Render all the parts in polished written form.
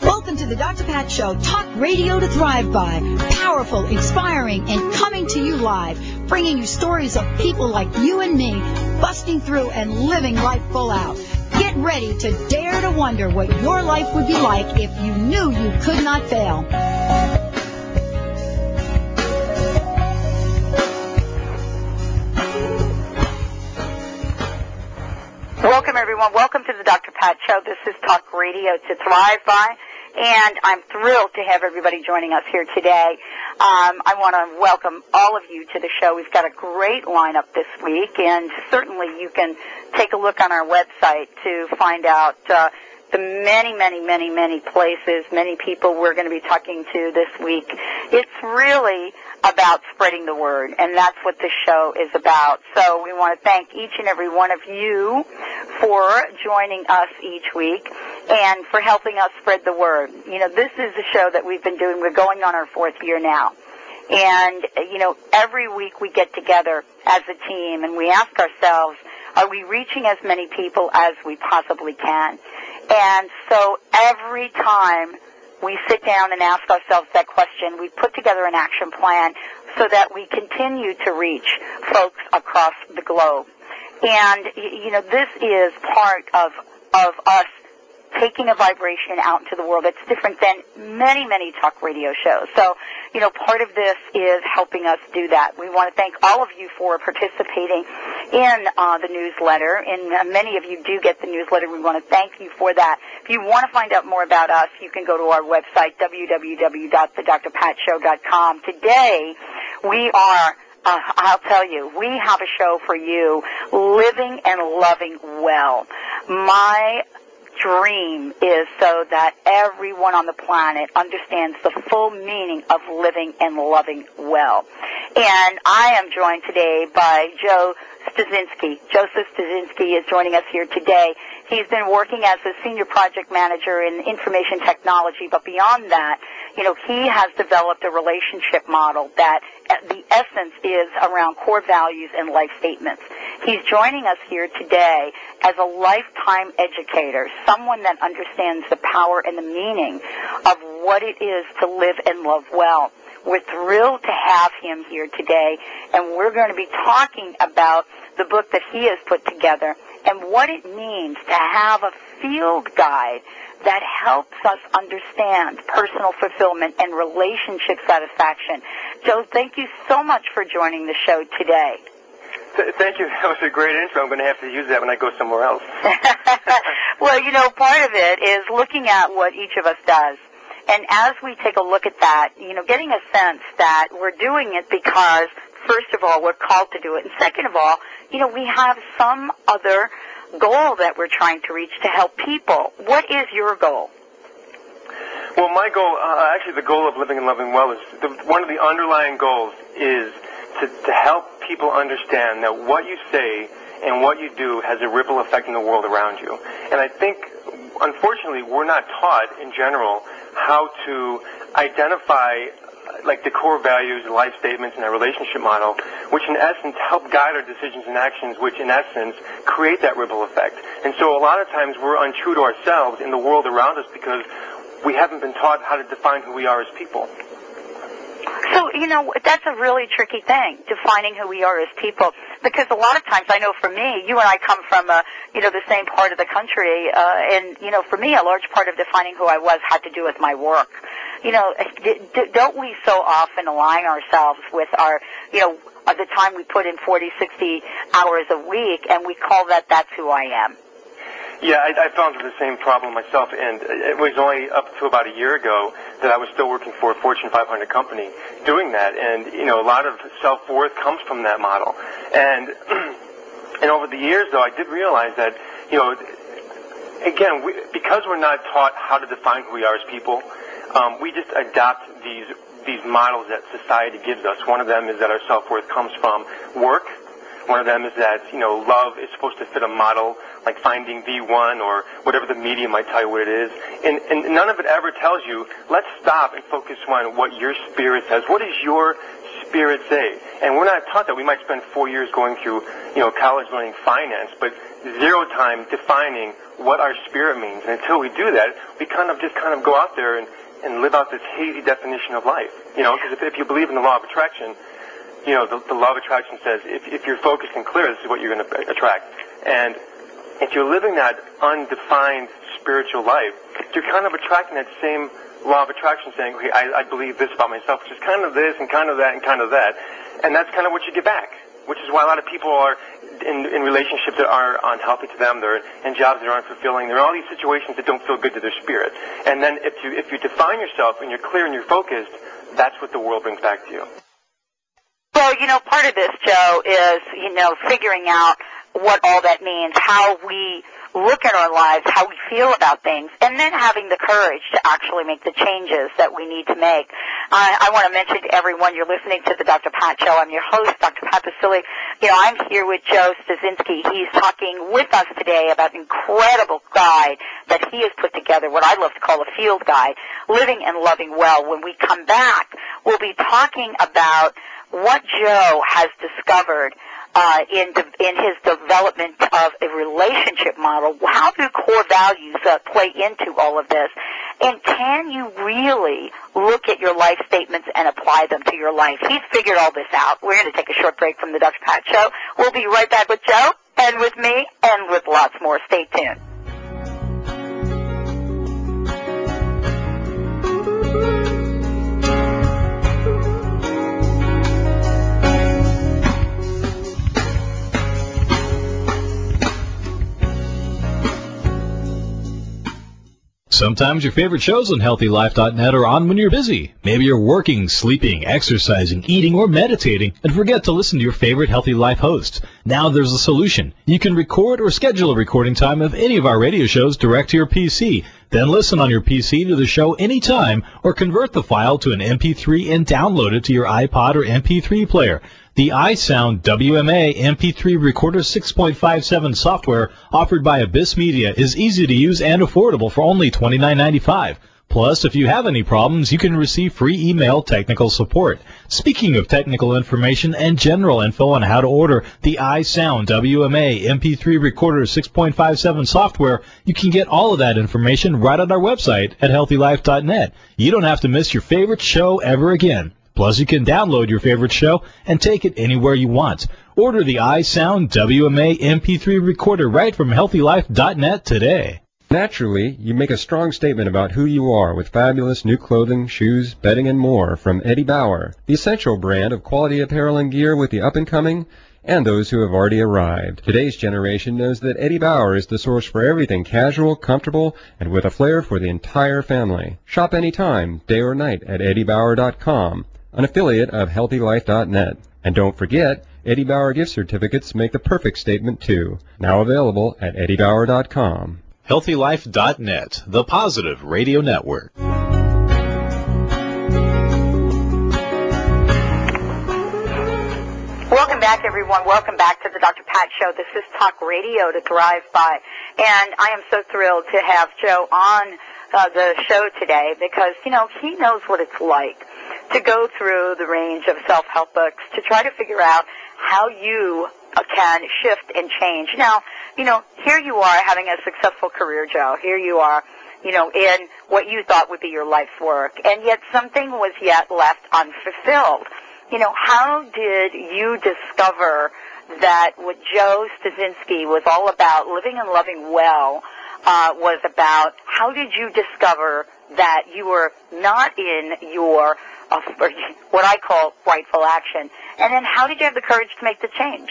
Welcome to the Dr. Pat Show, talk radio to thrive by. Powerful, inspiring, and coming to you live, bringing you stories of people like you and me, busting through and living life full out. Get ready to dare to wonder what your life would be like if you knew you could not fail. Welcome, everyone. Welcome to the Dr. Pat Show. This is Talk Radio to Thrive By. And I'm thrilled to have everybody joining us here today. I want to welcome all of you to the show. We've got a great lineup this week, and certainly you can take a look on our website to find out the many places, many people we're going to be talking to this week. It's really about spreading the word, and that's what this show is about. So we want to thank each and every one of you for joining us each week and for helping us spread the word. You know, this is a show that we've been doing. We're going on our fourth year now. And, you know, every week we get together as a team and we ask ourselves, are we reaching as many people as we possibly can? And so every time we sit down and ask ourselves that question, we put together an action plan so that we continue to reach folks across the globe. And, you know, this is part of us taking a vibration out into the world. It's different than many talk radio shows. So, you know, part of this is helping us do that. We want to thank all of you for participating in the newsletter, and many of you do get the newsletter. We want to thank you for that. If you want to find out more about us, you can go to our website, www.thedrpatshow.com. Today, we are, I'll tell you, we have a show for you, Living and Loving Well. My dream is so that everyone on the planet understands the full meaning of living and loving well. And I am joined today by Joe Stuczynski. Joseph Stuczynski is joining us here today. He's been working as a senior project manager in information technology, but beyond that, you know, he has developed a relationship model that the essence is around core values and life statements. He's joining us here today as a lifetime educator, someone that understands the power and the meaning of what it is to live and love well. We're thrilled to have him here today, and we're going to be talking about the book that he has put together and what it means to have a field guide that helps us understand personal fulfillment and relationship satisfaction. Joe, thank you so much for joining the show today. Thank you. That was a great intro. I'm going to have to use that when I go somewhere else. Well, you know, part of it is looking at what each of us does. And as we take a look at that, you know, getting a sense that we're doing it because, first of all, we're called to do it. And second of all, you know, we have some other goal that we're trying to reach to help people. What is your goal? Well, my goal, actually the goal of Living and Loving Well is, one of the underlying goals is to help people understand that what you say and what you do has a ripple effect in the world around you. And I think, unfortunately, we're not taught in general how to identify like the core values, life statements, and our relationship model, which in essence help guide our decisions and actions, which in essence create that ripple effect. And so a lot of times we're untrue to ourselves in the world around us because we haven't been taught how to define who we are as people. So, you know, that's a really tricky thing, defining who we are as people, because a lot of times, I know for me, you and I come from, you know, the same part of the country, and, you know, for me, a large part of defining who I was had to do with my work. You know, don't we so often align ourselves with our, you know, the time we put in 40, 60 hours a week, and we call that that's who I am? Yeah, I found the same problem myself, and it was only up to about a year ago that I was still working for a Fortune 500 company doing that, and, you know, a lot of self-worth comes from that model. And over the years, though, I did realize that, you know, again, because we're not taught how to define who we are as people, we just adopt these these models that society gives us. One of them is that our self-worth comes from work. One of them is that, you know, love is supposed to fit a model, like Finding the One or whatever the media might tell you what it is. And none of it ever tells you, let's stop and focus on what your spirit says. What does your spirit say? And we're not taught that. We might spend 4 years going through, you know, college learning finance, but zero time defining what our spirit means. And until we do that, we kind of go out there and live out this hazy definition of life. You know, because if you believe in the law of attraction, you know, the law of attraction says if you're focused and clear, this is what you're going to attract. And if you're living that undefined spiritual life, you're kind of attracting that same law of attraction, saying, okay, I believe this about myself, which is kind of this and kind of that and kind of that. And that's kind of what you get back, which is why a lot of people are in relationships that are unhealthy to them, they're in jobs that aren't fulfilling, there are all these situations that don't feel good to their spirit. And then if you define yourself and you're clear and you're focused, that's what the world brings back to you. Well, you know, part of this, Joe, is, you know, figuring out what all that means, how we look at our lives, how we feel about things, and then having the courage to actually make the changes that we need to make. I want to mention to everyone, you're listening to the Dr. Pat Show. I'm your host, Dr. Pat Basile. You know, I'm here with Joe Stuczynski. He's talking with us today about an incredible guide that he has put together, what I love to call a field guide, Living and Loving Well. When we come back, we'll be talking about what Joe has discovered in his development of a relationship model. How do core values play into all of this? And can you really look at your life statements and apply them to your life? He's figured all this out. We're going to take a short break from the Dr. Pat Show. We'll be right back with Joe and with me and with lots more. Stay tuned. Sometimes your favorite shows on HealthyLife.net are on when you're busy. Maybe you're working, sleeping, exercising, eating, or meditating, and forget to listen to your favorite Healthy Life hosts. Now there's a solution. You can record or schedule a recording time of any of our radio shows direct to your PC. Then listen on your PC to the show anytime, or convert the file to an MP3 and download it to your iPod or MP3 player. The iSound WMA MP3 Recorder 6.57 software offered by Abyss Media is easy to use and affordable for only $29.95. Plus, if you have any problems, you can receive free email technical support. Speaking of technical information and general info on how to order the iSound WMA MP3 Recorder 6.57 software, you can get all of that information right on our website at HealthyLife.net. You don't have to miss your favorite show ever again. Plus, you can download your favorite show and take it anywhere you want. Order the iSound WMA MP3 recorder right from HealthyLife.net today. Naturally, you make a strong statement about who you are with fabulous new clothing, shoes, bedding, and more from Eddie Bauer, the essential brand of quality apparel and gear with the up-and-coming and those who have already arrived. Today's generation knows that Eddie Bauer is the source for everything casual, comfortable, and with a flair for the entire family. Shop anytime, day or night, at EddieBauer.com. an affiliate of HealthyLife.net. And don't forget, Eddie Bauer gift certificates make the perfect statement too. Now available at EddieBauer.com. HealthyLife.net, the positive radio network. Welcome back, everyone. Welcome back to the Dr. Pat Show. This is Talk Radio to Thrive By. And I am so thrilled to have Joe on the show today because, you know, he knows what it's like to go through the range of self-help books to try to figure out how you can shift and change. Now, you know, here you are having a successful career, Joe. Here you are, you know, in what you thought would be your life's work, and yet something was yet left unfulfilled. You know, how did you discover that what Joe Stuczynski was all about, Living and Loving Well, was about? How did you discover that you were not in your, what I call, rightful action? And then how did you have the courage to make the change?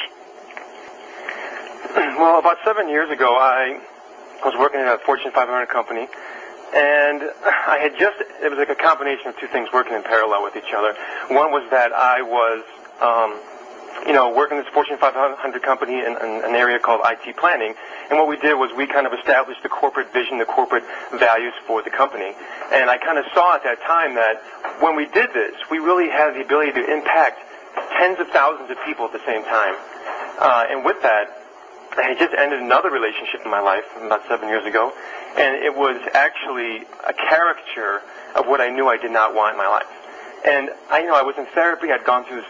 Well, about 7 years ago, I was working at a Fortune 500 company, and I had just, it was like a combination of two things working in parallel with each other. One was that I was you know, working this Fortune 500 company in an area called IT planning. And what we did was we kind of established the corporate vision, the corporate values for the company. And I kind of saw at that time that when we did this, we really had the ability to impact tens of thousands of people at the same time. And with that, I just ended another relationship in my life about 7 years ago, and it was actually a caricature of what I knew I did not want in my life. And I was in therapy. I'd gone through,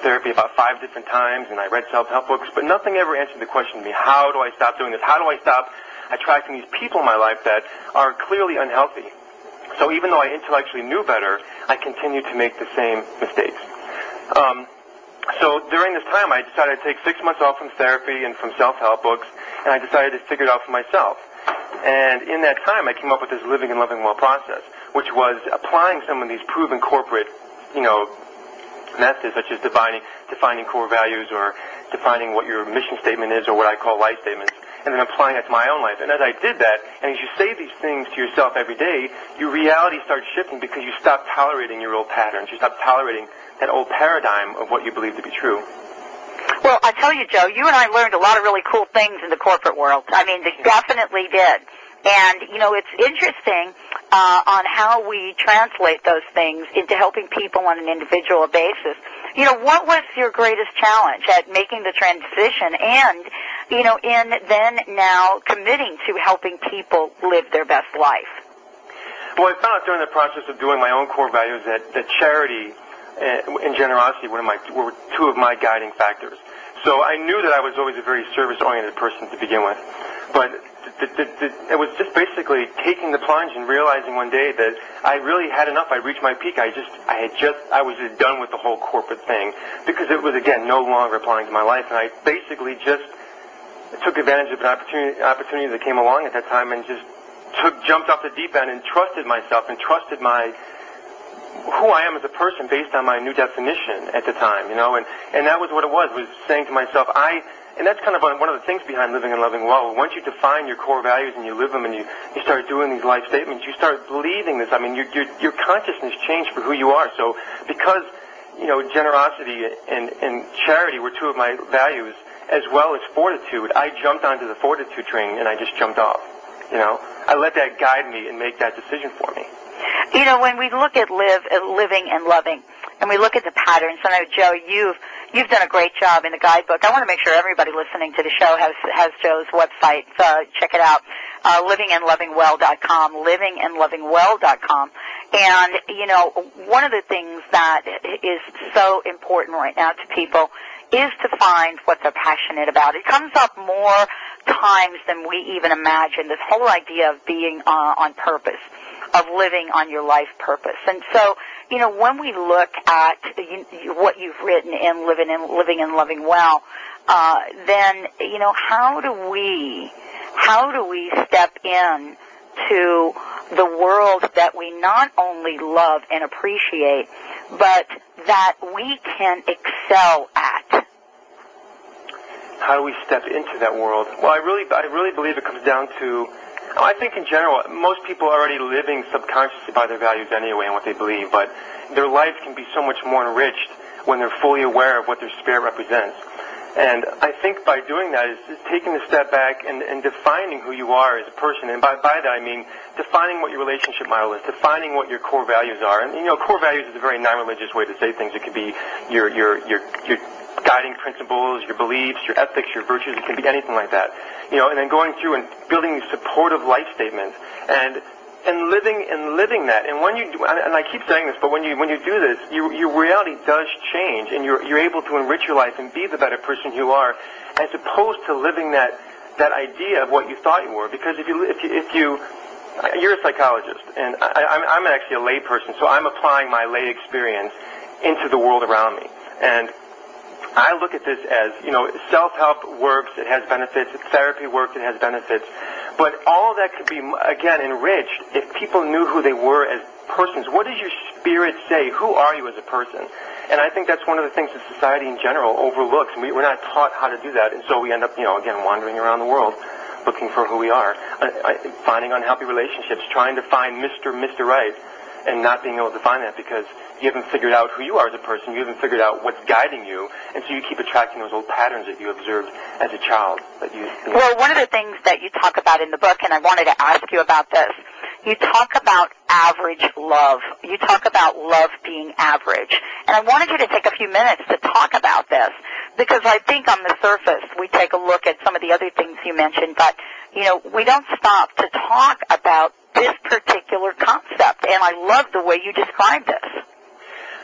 therapy about 5 different times, and I read self-help books, but nothing ever answered the question to me: how do I stop doing this? How do I stop attracting these people in my life that are clearly unhealthy? So even though I intellectually knew better, I continued to make the same mistakes. So during this time, I decided to take 6 months off from therapy and from self-help books, and I decided to figure it out for myself. And in that time, I came up with this Living and Loving Well process, which was applying some of these proven corporate, methods, such as defining core values, or defining what your mission statement is, or what I call life statements, and then applying that to my own life. And as I did that, and as you say these things to yourself every day, your reality starts shifting because you stop tolerating your old patterns. You stop tolerating that old paradigm of what you believe to be true. Well, I tell you, Joe, you and I learned a lot of really cool things in the corporate world. I mean, they definitely did. And, it's interesting on how we translate those things into helping people on an individual basis. What was your greatest challenge at making the transition and, in then now committing to helping people live their best life? Well, I found out during the process of doing my own core values that charity and generosity were two of my guiding factors. So I knew that I was always a very service-oriented person to begin with. But it was just basically taking the plunge and realizing one day that I really had enough. I reached my peak. I was just done with the whole corporate thing because it was, again, no longer applying to my life. And I basically just took advantage of an opportunity that came along at that time and just jumped off the deep end and trusted myself and trusted who I am as a person based on my new definition at the time, and that was what it was saying to myself, and that's kind of one of the things behind Living and Loving Well. Once you define your core values and you live them and you start doing these life statements, you start believing this. I mean, your consciousness changed for who you are. So because, generosity and charity were two of my values, as well as fortitude, I jumped onto the fortitude train and I just jumped off, I let that guide me and make that decision for me. When we look at living and loving, and we look at the patterns, and I know, Joe, you've done a great job in the guidebook. I want to make sure everybody listening to the show has Joe's website. Check it out, livingandlovingwell.com, livingandlovingwell.com. And, one of the things that is so important right now to people is to find what they're passionate about. It comes up more times than we even imagine, this whole idea of being on purpose, of living on your life purpose. And so, when we look at what you've written in Living and Loving Well, then, how do we step in to the world that we not only love and appreciate, but that we can excel at? How do we step into that world? Well, I really believe it comes down to, I think in general, most people are already living subconsciously by their values anyway and what they believe, but their life can be so much more enriched when they're fully aware of what their spirit represents. And I think by doing that is taking a step back and defining who you are as a person. And by that I mean defining what your relationship model is, defining what your core values are. And, core values is a very non-religious way to say things. It could be your guiding principles, your beliefs, your ethics, your virtues. It can be anything like that. And then going through and building these supportive life statements and living that. And when you do, and I keep saying this, but when you do this, your reality does change, and you're able to enrich your life and be the better person you are, as opposed to living that idea of what you thought you were. Because you're a psychologist, and I'm actually a lay person, so I'm applying my lay experience into the world around me. And I look at this as, self-help works, it has benefits, therapy works, it has benefits, but all of that could be, again, enriched if people knew who they were as persons. What does your spirit say? Who are you as a person? And I think that's one of the things that society in general overlooks. We're not taught how to do that, and so we end up, again, wandering around the world looking for who we are, finding unhappy relationships, trying to find Mr. Right, and not being able to find that because You haven't figured out who you are as a person. You haven't figured out what's guiding you. And so you keep attracting those old patterns that you observed as a child. Well, one of the things that you talk about in the book, and I wanted to ask you about this, you talk about average love. You talk about love being average. And I wanted you to take a few minutes to talk about this, because I think on the surface we take a look at some of the other things you mentioned, but, you know, we don't stop to talk about this particular concept. And I love the way you described this.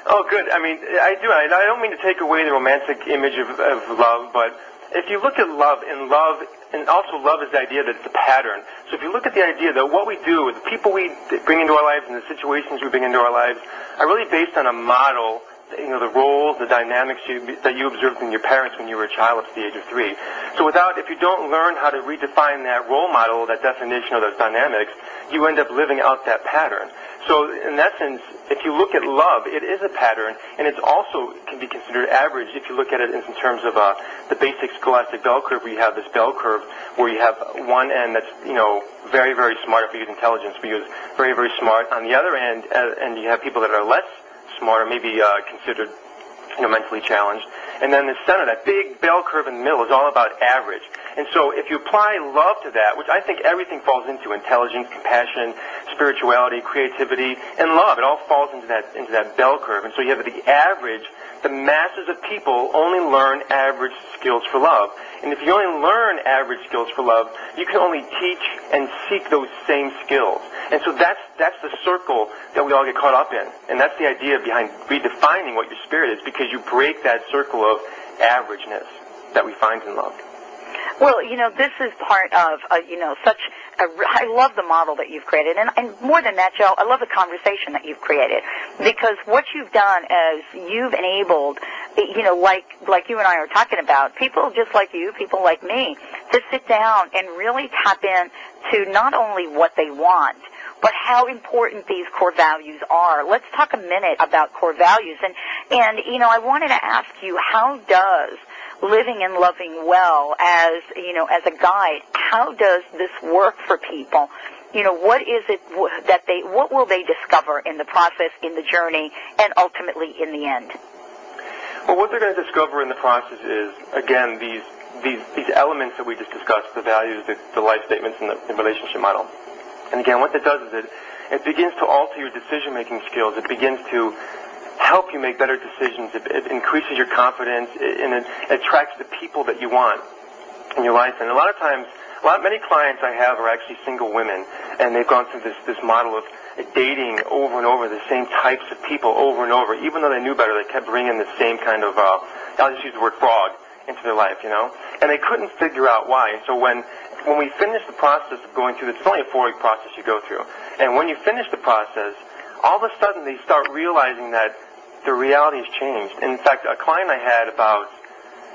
Oh, good. I mean, I do. I don't mean to take away the romantic image of love, but if you look at love, and also love is the idea that it's a pattern. So if you look at the idea that what we do, the people we bring into our lives and the situations we bring into our lives are really based on a model, you know, the roles, the dynamics that you observed in your parents when you were a child up to the age of 3. So if you don't learn how to redefine that role model, that definition of those dynamics, you end up living out that pattern. So in essence, if you look at love, it is a pattern, and it's also can be considered average if you look at it in terms of the basic scholastic bell curve, where you have this bell curve where you have one end that's, you know, very, very smart, if we use intelligence, we use very, very smart. On the other end, and you have people that are less smart or maybe considered, you know, mentally challenged. And then the center, that big bell curve in the middle, is all about average. And so if you apply love to that, which I think everything falls into, intelligence, compassion, spirituality, creativity, and love, it all falls into that bell curve. And so you have the average. The masses of people only learn average skills for love. And if you only learn average skills for love, you can only teach and seek those same skills. And so that's the circle that we all get caught up in. And that's the idea behind redefining what your spirit is, because you break that circle of averageness that we find in love. Well, you know, this is part of, I love the model that you've created. And more than that, Joe, I love the conversation that you've created. Because what you've done is you've enabled, you know, like you and I are talking about, people just like you, people like me, to sit down and really tap in to not only what they want, but how important these core values are. Let's talk a minute about core values. And you know, I wanted to ask you, how does living and loving well, as, you know, as a guide, how does this work for people? You know, what is it that what will they discover in the process, in the journey, and ultimately in the end? Well, what they're going to discover in the process is, again, these elements that we just discussed, the values, the life statements, and the relationship model. And again, what that does is it begins to alter your decision-making skills. It begins to help you make better decisions. It increases your confidence, and it attracts the people that you want in your life. And a lot of times, many clients I have are actually single women, and they've gone through this model of dating over and over, the same types of people over and over. Even though they knew better, they kept bringing the same kind of, I'll just use the word frog, into their life, you know? And they couldn't figure out why. And so when we finish the process of going through this, it's only a 4-week process you go through. And when you finish the process, all of a sudden they start realizing that the reality has changed. And in fact, a client I had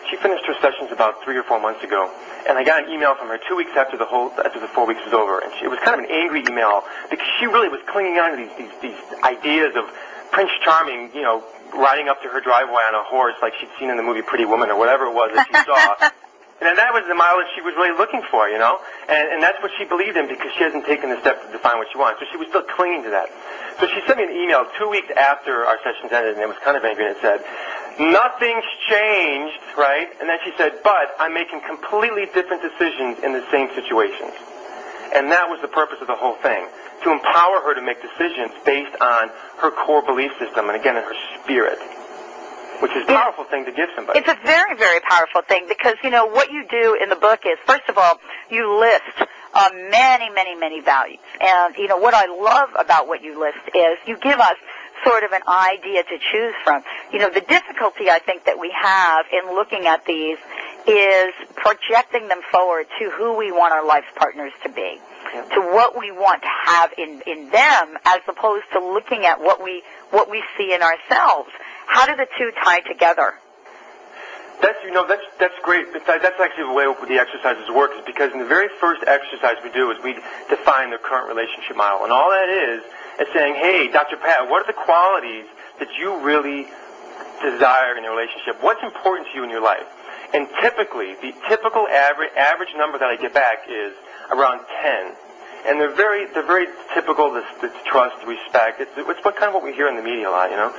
she finished her sessions about 3 or 4 months ago, and I got an email from her 2 weeks after the 4 weeks was over, and it was kind of an angry email, because she really was clinging on to these ideas of Prince Charming, you know, riding up to her driveway on a horse like she'd seen in the movie Pretty Woman or whatever it was that she saw. And that was the model that she was really looking for, you know? And that's what she believed in, because she hasn't taken the step to define what she wants. So she was still clinging to that. So she sent me an email 2 weeks after our sessions ended, and it was kind of angry, and it said, "Nothing's changed," right? And then she said, "But I'm making completely different decisions in the same situations." And that was the purpose of the whole thing, to empower her to make decisions based on her core belief system, and again, in her spirit. Which is a powerful thing to give somebody. It's a very, very powerful thing, because, you know, what you do in the book is, first of all, you list many, many, many values. And, you know, what I love about what you list is you give us sort of an idea to choose from. You know, the difficulty I think that we have in looking at these is projecting them forward to who we want our life partners to be, to what we want to have in them, as opposed to looking at what we see in ourselves. How do the two tie together? That's great. That's actually the way the exercises work, is because in the very first exercise we do is we define the current relationship model. And all that is saying, hey, Dr. Pat, what are the qualities that you really desire in your relationship? What's important to you in your life? And typically, the typical average number that I get back is around 10. And they're very typical, this trust, respect. It's kind of what we hear in the media a lot, you know.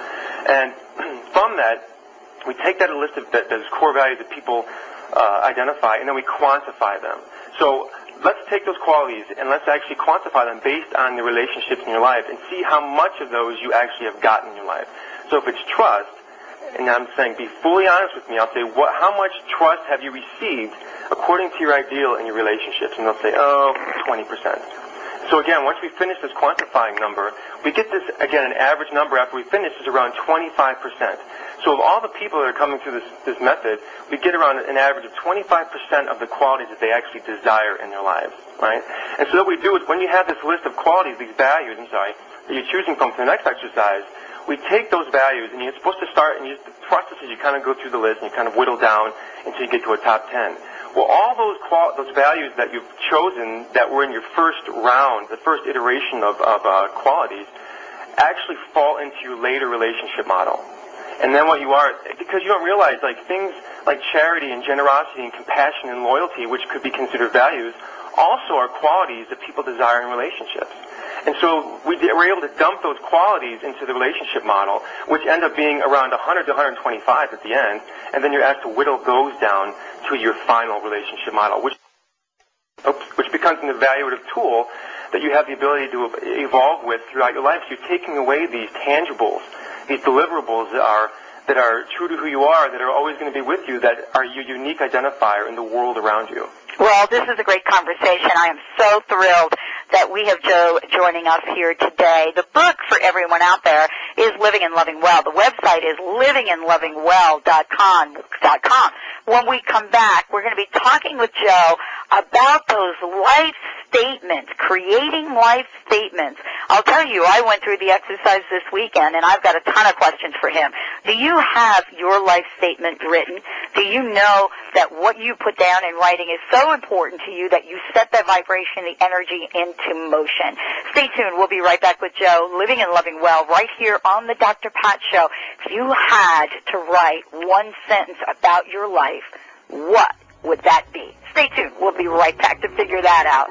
And from that, we take that list of those core values that people identify, and then we quantify them. So let's take those qualities and let's actually quantify them based on the relationships in your life and see how much of those you actually have gotten in your life. So if it's trust, and I'm saying be fully honest with me, I'll say, how much trust have you received according to your ideal in your relationships? And they'll say, 20%. So again, once we finish this quantifying number, we get this, again, an average number after we finish is around 25%. So of all the people that are coming through this method, we get around an average of 25% of the qualities that they actually desire in their lives, right? And so what we do is when you have this list of qualities, these values, that you're choosing from for the next exercise, we take those values, and you're supposed to start, and the process is you kind of go through the list, and you kind of whittle down until you get to a top 10. Well, all those values that you've chosen that were in your first round, the first iteration of qualities, actually fall into your later relationship model. And then what you are, because you don't realize, like, things like charity and generosity and compassion and loyalty, which could be considered values, also are qualities that people desire in relationships. And so we were able to dump those qualities into the relationship model, which end up being around 100 to 125 at the end, and then you're asked to whittle those down to your final relationship model, which becomes an evaluative tool that you have the ability to evolve with throughout your life. So you're taking away these tangibles, these deliverables that are true to who you are, that are always going to be with you, that are your unique identifier in the world around you. Well, this is a great conversation. I am so thrilled that we have Joe joining us here today. The book for everyone out there is Living and Loving Well. The website is livingandlovingwell.com. When we come back, we're going to be talking with Joe about those life statements, creating life statements. I'll tell you, I went through the exercise this weekend, and I've got a ton of questions for him. Do you have your life statement written? Do you know that what you put down in writing is so important to you that you set that vibration, the energy, into motion? Stay tuned. We'll be right back with Joe, Living and Loving Well, right here on the Dr. Pat Show. If you had to write one sentence about your life, what would that be? Stay tuned. We'll be right back to figure that out.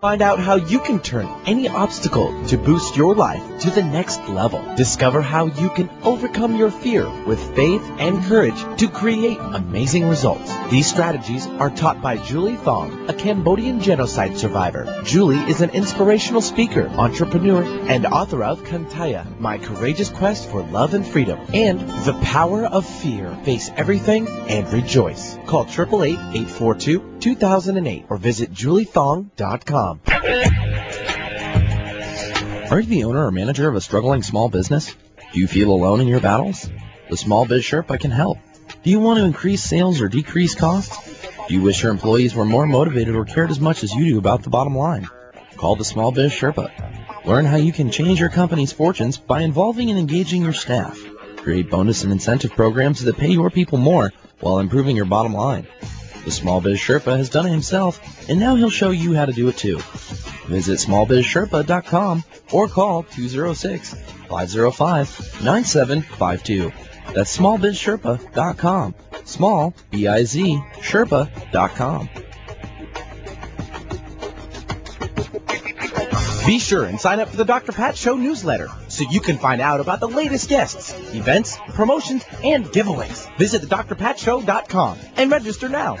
Find out how you can turn any obstacle to boost your life to the next level. Discover how you can overcome your fear with faith and courage to create amazing results. These strategies are taught by Julie Thong, a Cambodian genocide survivor. Julie is an inspirational speaker, entrepreneur, and author of Kantaya, My Courageous Quest for Love and Freedom, and The Power of Fear. Face everything and rejoice. Call 888-842-2008 or visit JulieThong.com. Are you the owner or manager of a struggling small business? Do you feel alone in your battles? The Small Biz Sherpa can help. Do you want to increase sales or decrease costs? Do you wish your employees were more motivated or cared as much as you do about the bottom line? Call the Small Biz Sherpa. Learn how you can change your company's fortunes by involving and engaging your staff. Create bonus and incentive programs that pay your people more while improving your bottom line. The Small Biz Sherpa has done it himself, and now he'll show you how to do it too. Visit SmallBizSherpa.com or call 206-505-9752. That's SmallBizSherpa.com. Small, B-I-Z, Sherpa.com. Be sure and sign up for the Dr. Pat Show newsletter so you can find out about the latest guests, events, promotions, and giveaways. Visit thedrpatshow.com and register now.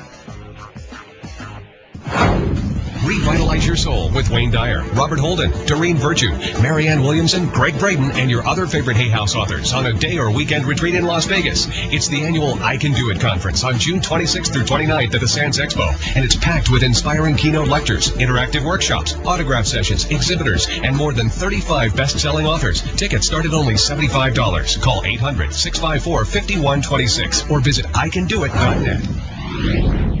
Revitalize your soul with Wayne Dyer, Robert Holden, Doreen Virtue, Marianne Williamson, Greg Braden, and your other favorite Hay House authors on a day or weekend retreat in Las Vegas. It's the annual I Can Do It conference on June 26th through 29th at the Sands Expo, and it's packed with inspiring keynote lectures, interactive workshops, autograph sessions, exhibitors, and more than 35 best-selling authors. Tickets start at only $75. Call 800-654-5126 or visit icandoit.net.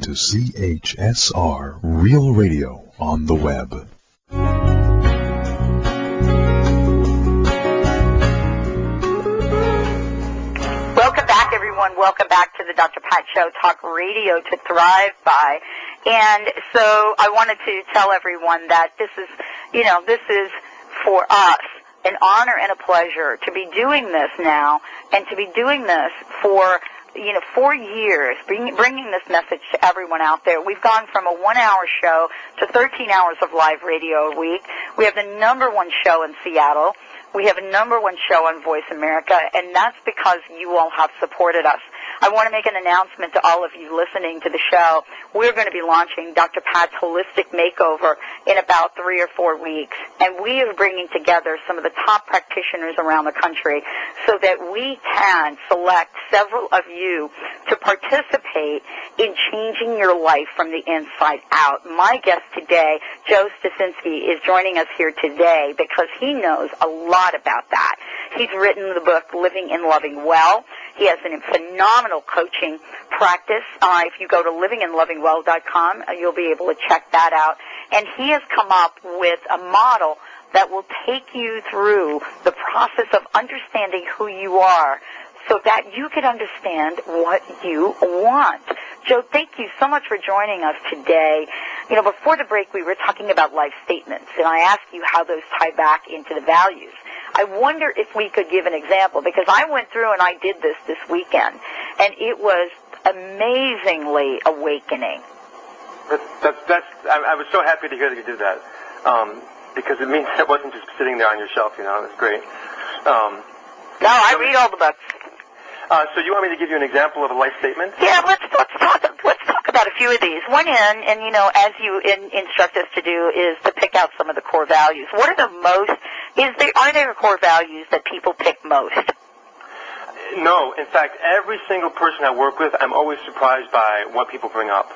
to CHSR Real Radio on the web. Welcome back, everyone. Welcome back to the Dr. Pat Show, Talk Radio to Thrive By. And so I wanted to tell everyone that this is, you know, this is for us an honor and a pleasure to be doing this now and to be doing this for 4 years, bringing this message to everyone out there. We've gone from a one-hour show to 13 hours of live radio a week. We have the number one show in Seattle. We have a number one show on Voice America, and that's because you all have supported us. I want to make an announcement to all of you listening to the show. We're going to be launching Dr. Pat's Holistic Makeover in about 3 or 4 weeks, and we are bringing together some of the top practitioners around the country so that we can select several of you to participate in changing your life from the inside out. My guest today, Joe Stuczynski, is joining us here today because he knows a lot about that. He's written the book Living and Loving Well. He has a phenomenal coaching practice. If you go to livingandlovingwell.com, you'll be able to check that out. And he has come up with a model that will take you through the process of understanding who you are so that you can understand what you want. Joe, thank you so much for joining us today. You know, before the break, we were talking about life statements, and I asked you how those tie back into the values. I wonder if we could give an example, because I went through and I did this weekend, and it was amazingly awakening. I was so happy to hear that you did that, because it means it wasn't just sitting there on your shelf, you know. It was great. No, I read all the books. So you want me to give you an example of a life statement? Yeah, let's talk about a few of these. One as you instruct us to do, is to pick out some of the core values. What are the most? Are there core values that people pick most? No. In fact, every single person I work with, I'm always surprised by what people bring up.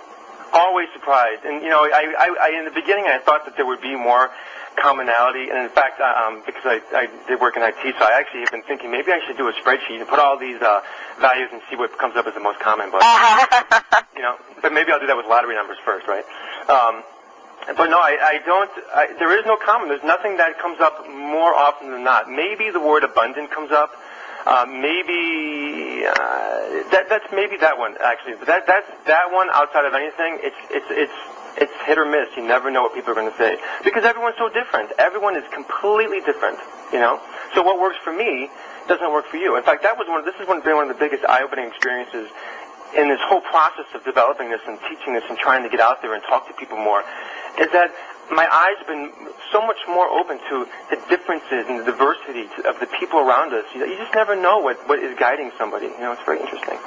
Always surprised. And I in the beginning I thought that there would be more commonality, and in fact, because I did work in IT, so I actually have been thinking maybe I should do a spreadsheet and put all these values and see what comes up as the most common. But but maybe I'll do that with lottery numbers first, right? But no, I don't. There is no common. There's nothing that comes up more often than not. Maybe the word abundant comes up. That's maybe that one actually. But that one outside of anything, it's hit or miss. You never know what people are going to say because everyone's so different. Everyone is completely different, you know. So what works for me doesn't work for you. In fact, this has been one of the biggest eye-opening experiences in this whole process of developing this and teaching this and trying to get out there and talk to people more, is that my eyes have been so much more open to the differences and the diversity of the people around us. You just never know what is guiding somebody. It's very interesting.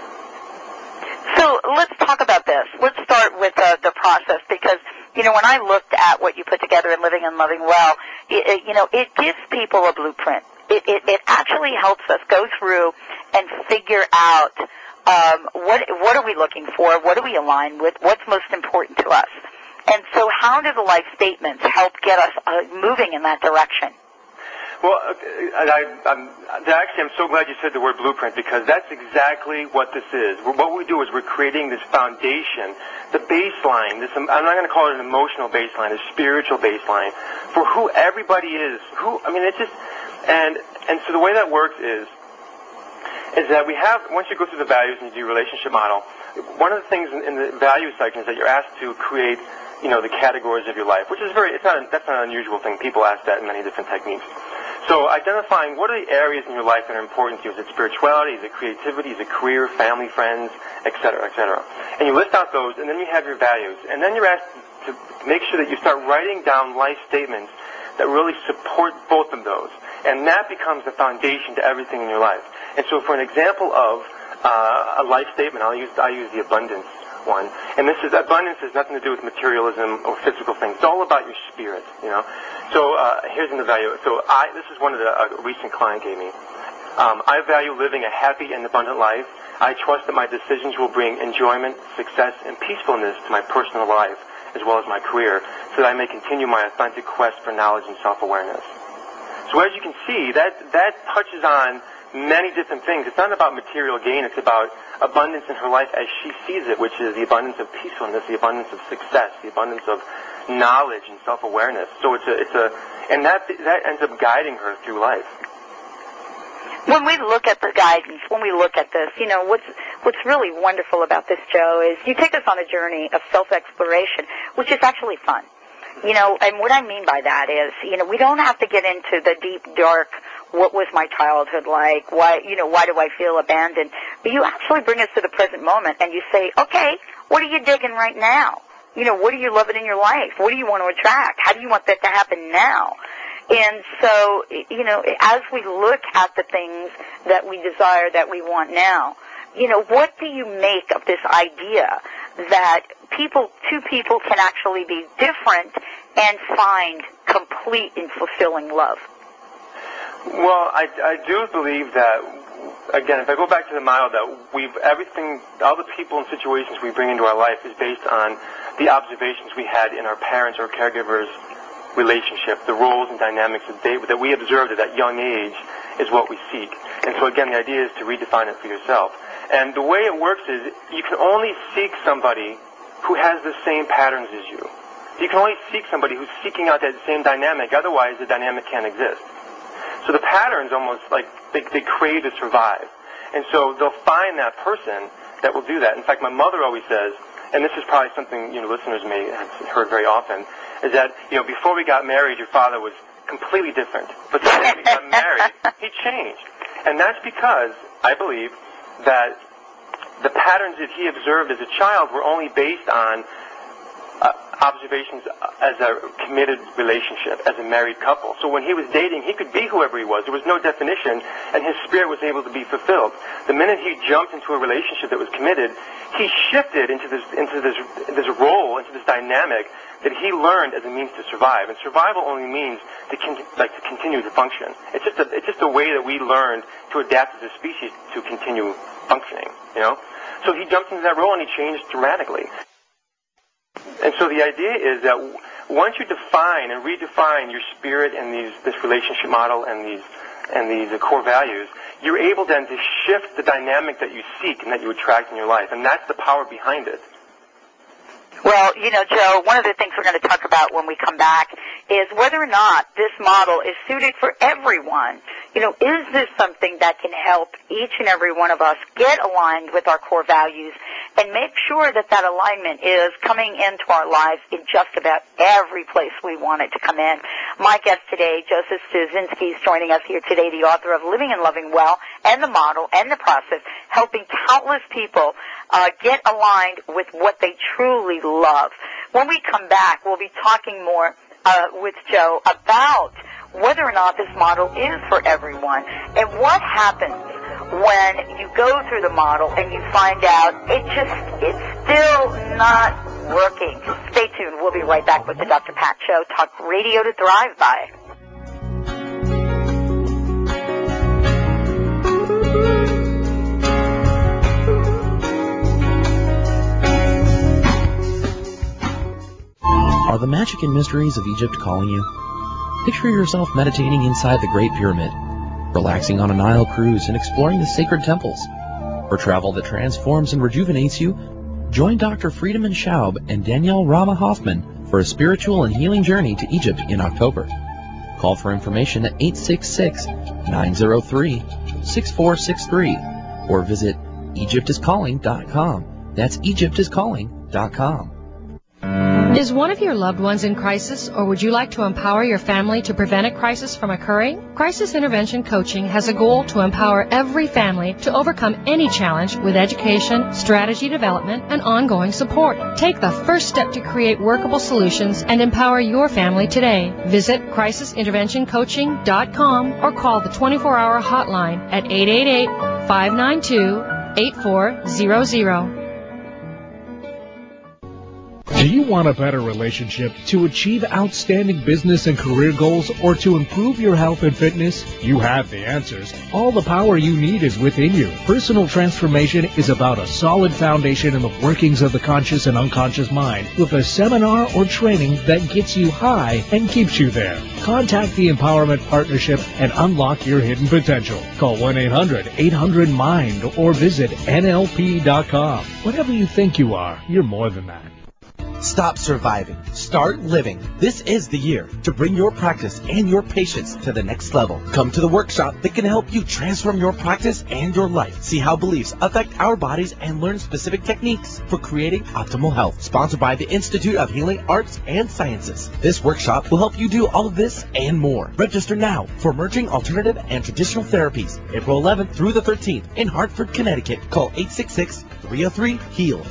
So let's talk about this. Let's start with the process because, when I looked at what you put together in Living and Loving Well, it gives people a blueprint. It actually helps us go through and figure out what are we looking for, what do we align with, what's most important to us. And so how do the life statements help get us moving in that direction? Well, I'm so glad you said the word blueprint because that's exactly what this is. What we do is we're creating this foundation, the baseline. I'm not going to call it an emotional baseline, a spiritual baseline for who everybody is. So the way that works is that we have, once you go through the values and you do your relationship model, one of the things in the value section is that you're asked to create the categories of your life, which is that's not an unusual thing. People ask that in many different techniques. So identifying what are the areas in your life that are important to you. Is it spirituality? Is it creativity? Is it career, family, friends, et cetera, et cetera? And you list out those, and then you have your values. And then you're asked to make sure that you start writing down life statements that really support both of those. And that becomes the foundation to everything in your life. And so for an example of a life statement, I'll use the abundance one. And this is, abundance has nothing to do with materialism or physical things. It's all about your spirit, you know. So here's an evaluation. So this is one of the a recent client gave me. I value living a happy and abundant life. I trust that my decisions will bring enjoyment, success, and peacefulness to my personal life as well as my career, so that I may continue my authentic quest for knowledge and self-awareness. So as you can see, that touches on many different things. It's not about material gain. It's about abundance in her life as she sees it, which is the abundance of peacefulness, the abundance of success, the abundance of knowledge and self-awareness. So and that ends up guiding her through life. When we look at the guidance, when we look at this, you know, what's really wonderful about this, Joe, is you take us on a journey of self-exploration, which is actually fun. You know, and what I mean by that is, you know, we don't have to get into the deep, dark, what was my childhood like, why do I feel abandoned? But you actually bring us to the present moment and you say, okay, what are you digging right now? You know, what are you loving in your life? What do you want to attract? How do you want that to happen now? And so, you know, as we look at the things that we desire, that we want now, you know, what do you make of this idea that two people can actually be different and find complete and fulfilling love? Well, I do believe that, again, if I go back to the model that all the people and situations we bring into our life is based on the observations we had in our parents' or caregivers' relationship, the roles and dynamics that we observed at that young age is what we seek. And so, again, the idea is to redefine it for yourself. And the way it works is you can only seek somebody who has the same patterns as you. You can only seek somebody who's seeking out that same dynamic. Otherwise, the dynamic can't exist. So the patterns almost like they crave to survive. And so they'll find that person that will do that. In fact, my mother always says, and this is probably something, you know, listeners may have heard very often, is that, you know, before we got married, your father was completely different. But then when we got married, he changed. And that's because, I believe, that the patterns that he observed as a child were only based on observations as a committed relationship, as a married couple. So when he was dating, he could be whoever he was. There was no definition, and his spirit was able to be fulfilled. The minute he jumped into a relationship that was committed, he shifted into this role, into this dynamic that he learned as a means to survive. And survival only means to continue to function. It's just a way that we learned to adapt as a species to continue functioning, you know? So he jumped into that role and he changed dramatically. And so the idea is that once you define and redefine your spirit and this relationship model and these core values, you're able then to shift the dynamic that you seek and that you attract in your life. And that's the power behind it. Well, you know, Joe, one of the things we're going to talk about when we come back is whether or not this model is suited for everyone. You know, is this something that can help each and every one of us get aligned with our core values and make sure that alignment is coming into our lives in just about every place we want it to come in? My guest today, Joseph Stuczynski, is joining us here today, the author of Living and Loving Well and the Model and the Process, helping countless people get aligned with what they truly love. When we come back, we'll be talking more with Joe about whether or not this model is for everyone and what happens when you go through the model and you find out it's still not working. Stay tuned. We'll be right back with the Dr. Pat Show, Talk Radio to Thrive By. Are the magic and mysteries of Egypt calling you? Picture yourself meditating inside the Great Pyramid, relaxing on a Nile cruise and exploring the sacred temples. For travel that transforms and rejuvenates you, join Dr. Friedemann Schaub and Danielle Rama Hoffman for a spiritual and healing journey to Egypt in October. Call for information at 866-903-6463 or visit EgyptIsCalling.com. That's EgyptIsCalling.com. Is one of your loved ones in crisis, or would you like to empower your family to prevent a crisis from occurring? Crisis Intervention Coaching has a goal to empower every family to overcome any challenge with education, strategy development, and ongoing support. Take the first step to create workable solutions and empower your family today. Visit crisisinterventioncoaching.com or call the 24-hour hotline at 888-592-8400. Do you want a better relationship to achieve outstanding business and career goals or to improve your health and fitness? You have the answers. All the power you need is within you. Personal transformation is about a solid foundation in the workings of the conscious and unconscious mind with a seminar or training that gets you high and keeps you there. Contact the Empowerment Partnership and unlock your hidden potential. Call 1-800-800-MIND or visit NLP.com. Whatever you think you are, you're more than that. Stop surviving. Start living. This is the year to bring your practice and your patients to the next level. Come to the workshop that can help you transform your practice and your life. See how beliefs affect our bodies and learn specific techniques for creating optimal health. Sponsored by the Institute of Healing Arts and Sciences. This workshop will help you do all of this and more. Register now for Merging Alternative and Traditional Therapies, April 11th through the 13th in Hartford, Connecticut. Call 866-303-HEAL.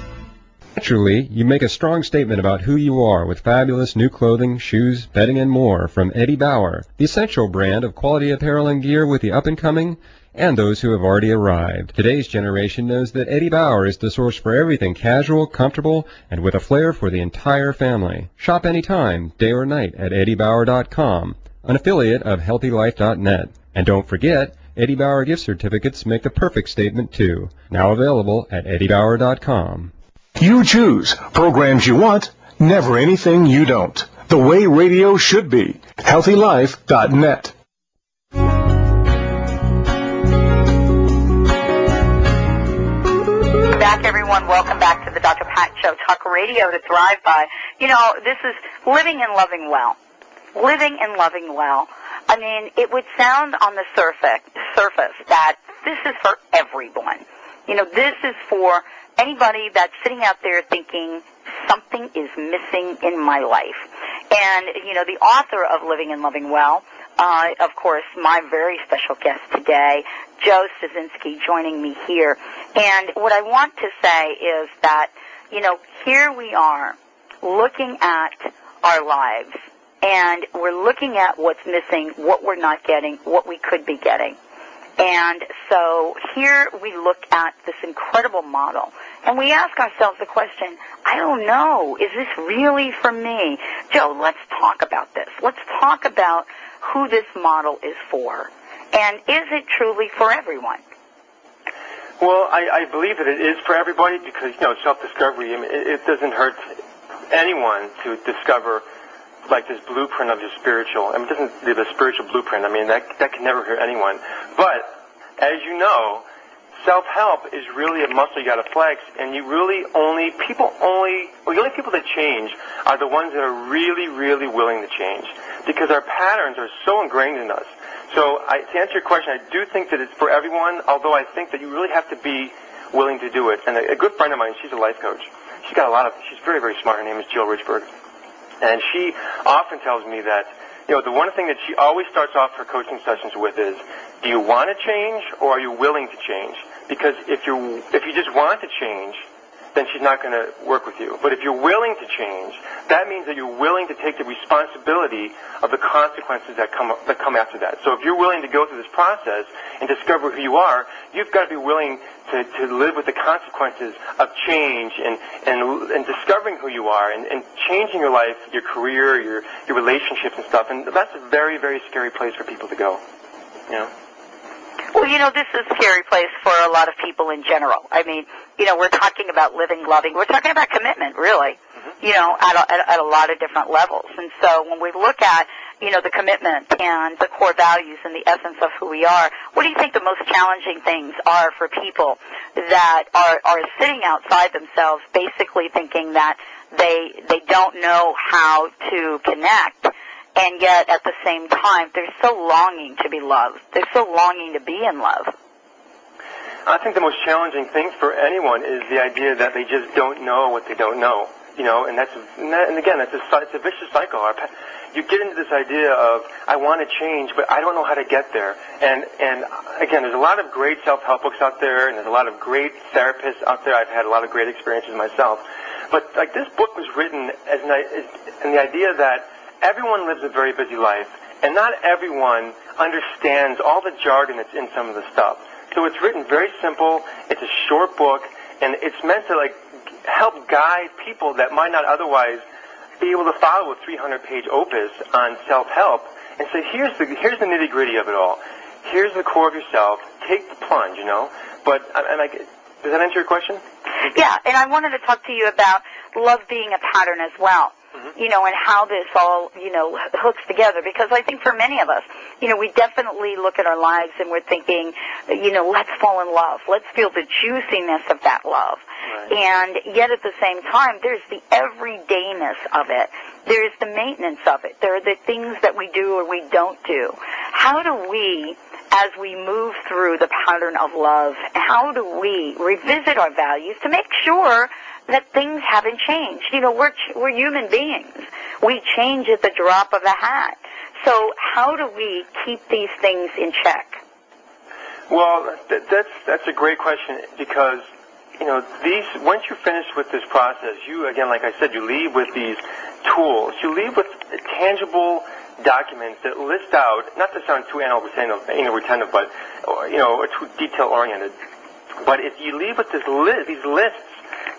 Naturally, you make a strong statement about who you are with fabulous new clothing, shoes, bedding, and more from Eddie Bauer, the essential brand of quality apparel and gear with the up-and-coming and those who have already arrived. Today's generation knows that Eddie Bauer is the source for everything casual, comfortable, and with a flair for the entire family. Shop anytime, day or night, at EddieBauer.com, an affiliate of HealthyLife.net. And don't forget, Eddie Bauer gift certificates make the perfect statement, too. Now available at EddieBauer.com. You choose programs you want, never anything you don't. The way radio should be. HealthyLife.net. Welcome back, everyone. Welcome back to the Dr. Pat Show. Talk radio to thrive by. You know, this is living and loving well. Living and loving well. I mean, it would sound on the surface that this is for everyone. You know, this is for anybody that's sitting out there thinking something is missing in my life. And, you know, the author of Living and Loving Well, of course, my very special guest today, Joe Stuczynski, joining me here. And what I want to say is that, you know, here we are looking at our lives, and we're looking at what's missing, what we're not getting, what we could be getting. And so here we look at this incredible model, and we ask ourselves the question, I don't know, is this really for me? Joe, let's talk about this. Let's talk about who this model is for, and is it truly for everyone? Well, I believe that it is for everybody because, you know, self-discovery, I mean, it doesn't hurt anyone to discover like this blueprint of your spiritual. I mean, it doesn't leave a spiritual blueprint. I mean, that can never hurt anyone. But, as you know, self-help is really a muscle you got to flex, and the only people that change are the ones that are really, really willing to change because our patterns are so ingrained in us. So, to answer your question, I do think that it's for everyone, although I think that you really have to be willing to do it. And a good friend of mine, she's a life coach. She's very, very smart. Her name is Jill Richburg. And she often tells me that, you know, the one thing that she always starts off her coaching sessions with is, do you want to change or are you willing to change? Because if you just want to change, then she's not going to work with you. But if you're willing to change, that means that you're willing to take the responsibility of the consequences that come after that. So if you're willing to go through this process and discover who you are, you've got to be willing to live with the consequences of change and discovering who you are and changing your life, your career, your relationships and stuff. And that's a very, very scary place for people to go, you know. Well, you know, this is a scary place for a lot of people in general. I mean, you know, we're talking about living, loving. We're talking about commitment, really, mm-hmm. you know, at a lot of different levels. And so when we look at, you know, the commitment and the core values and the essence of who we are, what do you think the most challenging things are for people that are sitting outside themselves basically thinking that they don't know how to connect? And yet, at the same time, they're so longing to be loved. They're so longing to be in love. I think the most challenging thing for anyone is the idea that they just don't know what they don't know. You know, and again, it's a vicious cycle. You get into this idea of, I want to change, but I don't know how to get there. And again, there's a lot of great self-help books out there, and there's a lot of great therapists out there. I've had a lot of great experiences myself. But like this book was written and the idea that everyone lives a very busy life, and not everyone understands all the jargon that's in some of the stuff. So it's written very simple, it's a short book, and it's meant to, like, help guide people that might not otherwise be able to follow a 300-page opus on self-help and say, here's the nitty-gritty of it all. Here's the core of yourself. Take the plunge, you know. But does that answer your question? Yeah, and I wanted to talk to you about love being a pattern as well. Mm-hmm. You know, and how this all, you know, hooks together. Because I think for many of us, you know, we definitely look at our lives and we're thinking, you know, let's fall in love. Let's feel the juiciness of that love. Right. And yet at the same time, there's the everydayness of it. There is the maintenance of it. There are the things that we do or we don't do. How do we, as we move through the pattern of love, how do we revisit our values to make sure that things haven't changed? You know, we're human beings. We change at the drop of a hat. So how do we keep these things in check? Well, that's a great question, because, you know, these, once you're finished with this process, you, again, like I said, you leave with these tools. You leave with tangible documents that list out, not to sound too anal retentive, but, you know, or too detail-oriented, but if you leave with these lists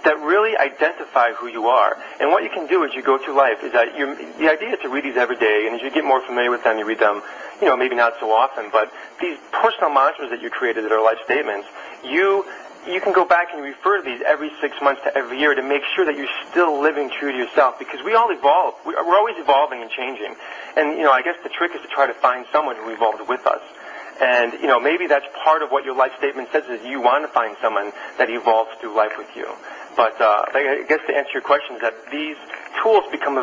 that really identify who you are. And what you can do as you go through life is that the idea is to read these every day, and as you get more familiar with them, you read them, you know, maybe not so often, but these personal mantras that you created that are life statements, you can go back and refer to these every 6 months to every year to make sure that you're still living true to yourself, because we all evolve. We're always evolving and changing. And, you know, I guess the trick is to try to find someone who evolved with us. And, you know, maybe that's part of what your life statement says, is you want to find someone that evolves through life with you. But I guess to answer your question is that these tools become,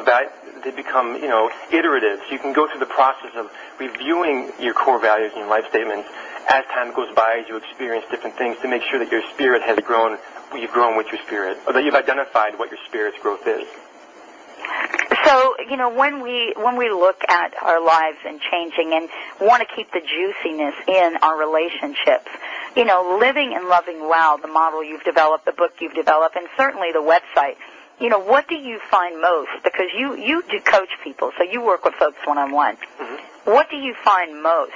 you know, iterative. So you can go through the process of reviewing your core values and your life statements as time goes by, as you experience different things, to make sure that your spirit has grown, you've grown with your spirit, or that you've identified what your spirit's growth is. So, you know, when we look at our lives and changing and want to keep the juiciness in our relationships, you know, living and loving well, the model you've developed, the book you've developed, and certainly the website, you know, what do you find most? Because you do coach people, so you work with folks one-on-one. Mm-hmm. What do you find most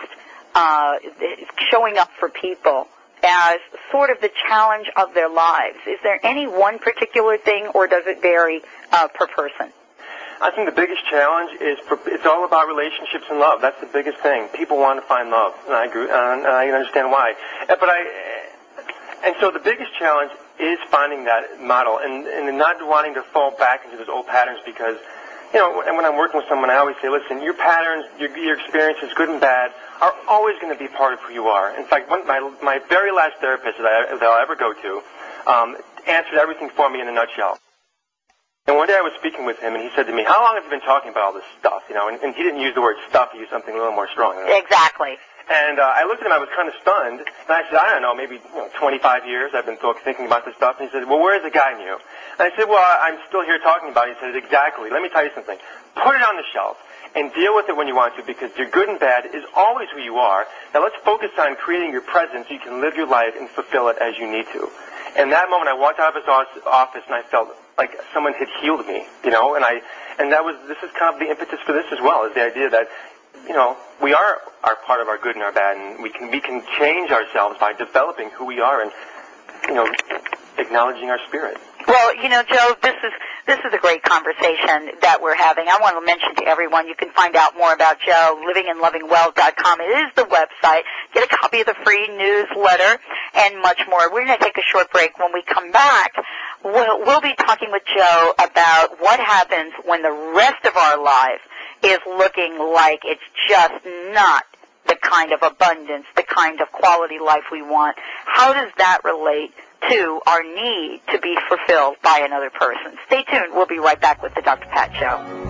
showing up for people as sort of the challenge of their lives? Is there any one particular thing, or does it vary per person? I think the biggest challenge is it's all about relationships and love. That's the biggest thing. People want to find love, and I agree, and I understand why. So the biggest challenge is finding that model and not wanting to fall back into those old patterns, because, you know, and when I'm working with someone, I always say, listen, your patterns, your experiences, good and bad, are always going to be part of who you are. In fact, my very last therapist that I'll ever go to answered everything for me in a nutshell. And one day I was speaking with him, and he said to me, how long have you been talking about all this stuff? You know, and he didn't use the word stuff. He used something a little more strong. You know? Exactly. And I looked at him. I was kind of stunned. And I said, I don't know, maybe 25 years I've been thinking about this stuff. And he said, well, where's the guy in you? And I said, well, I'm still here talking about it. He said, exactly. Let me tell you something. Put it on the shelf and deal with it when you want to, because your good and bad is always who you are. Now let's focus on creating your present so you can live your life and fulfill it as you need to. And that moment I walked out of his office, and I felt like someone had healed me, you know, this is kind of the impetus for this as well, is the idea that, you know, we are part of our good and our bad, and we can change ourselves by developing who we are and, you know, acknowledging our spirit. Well, you know, Joe, this is a great conversation that we're having. I want to mention to everyone, you can find out more about Joe, livingandlovingwell.com. It is the website. Get a copy of the free newsletter and much more. We're going to take a short break. When we come back, we'll be talking with Joe about what happens when the rest of our life is looking like it's just not the kind of abundance, the kind of quality life we want. How does that relate to our need to be fulfilled by another person? Stay tuned. We'll be right back with the Dr. Pat Show.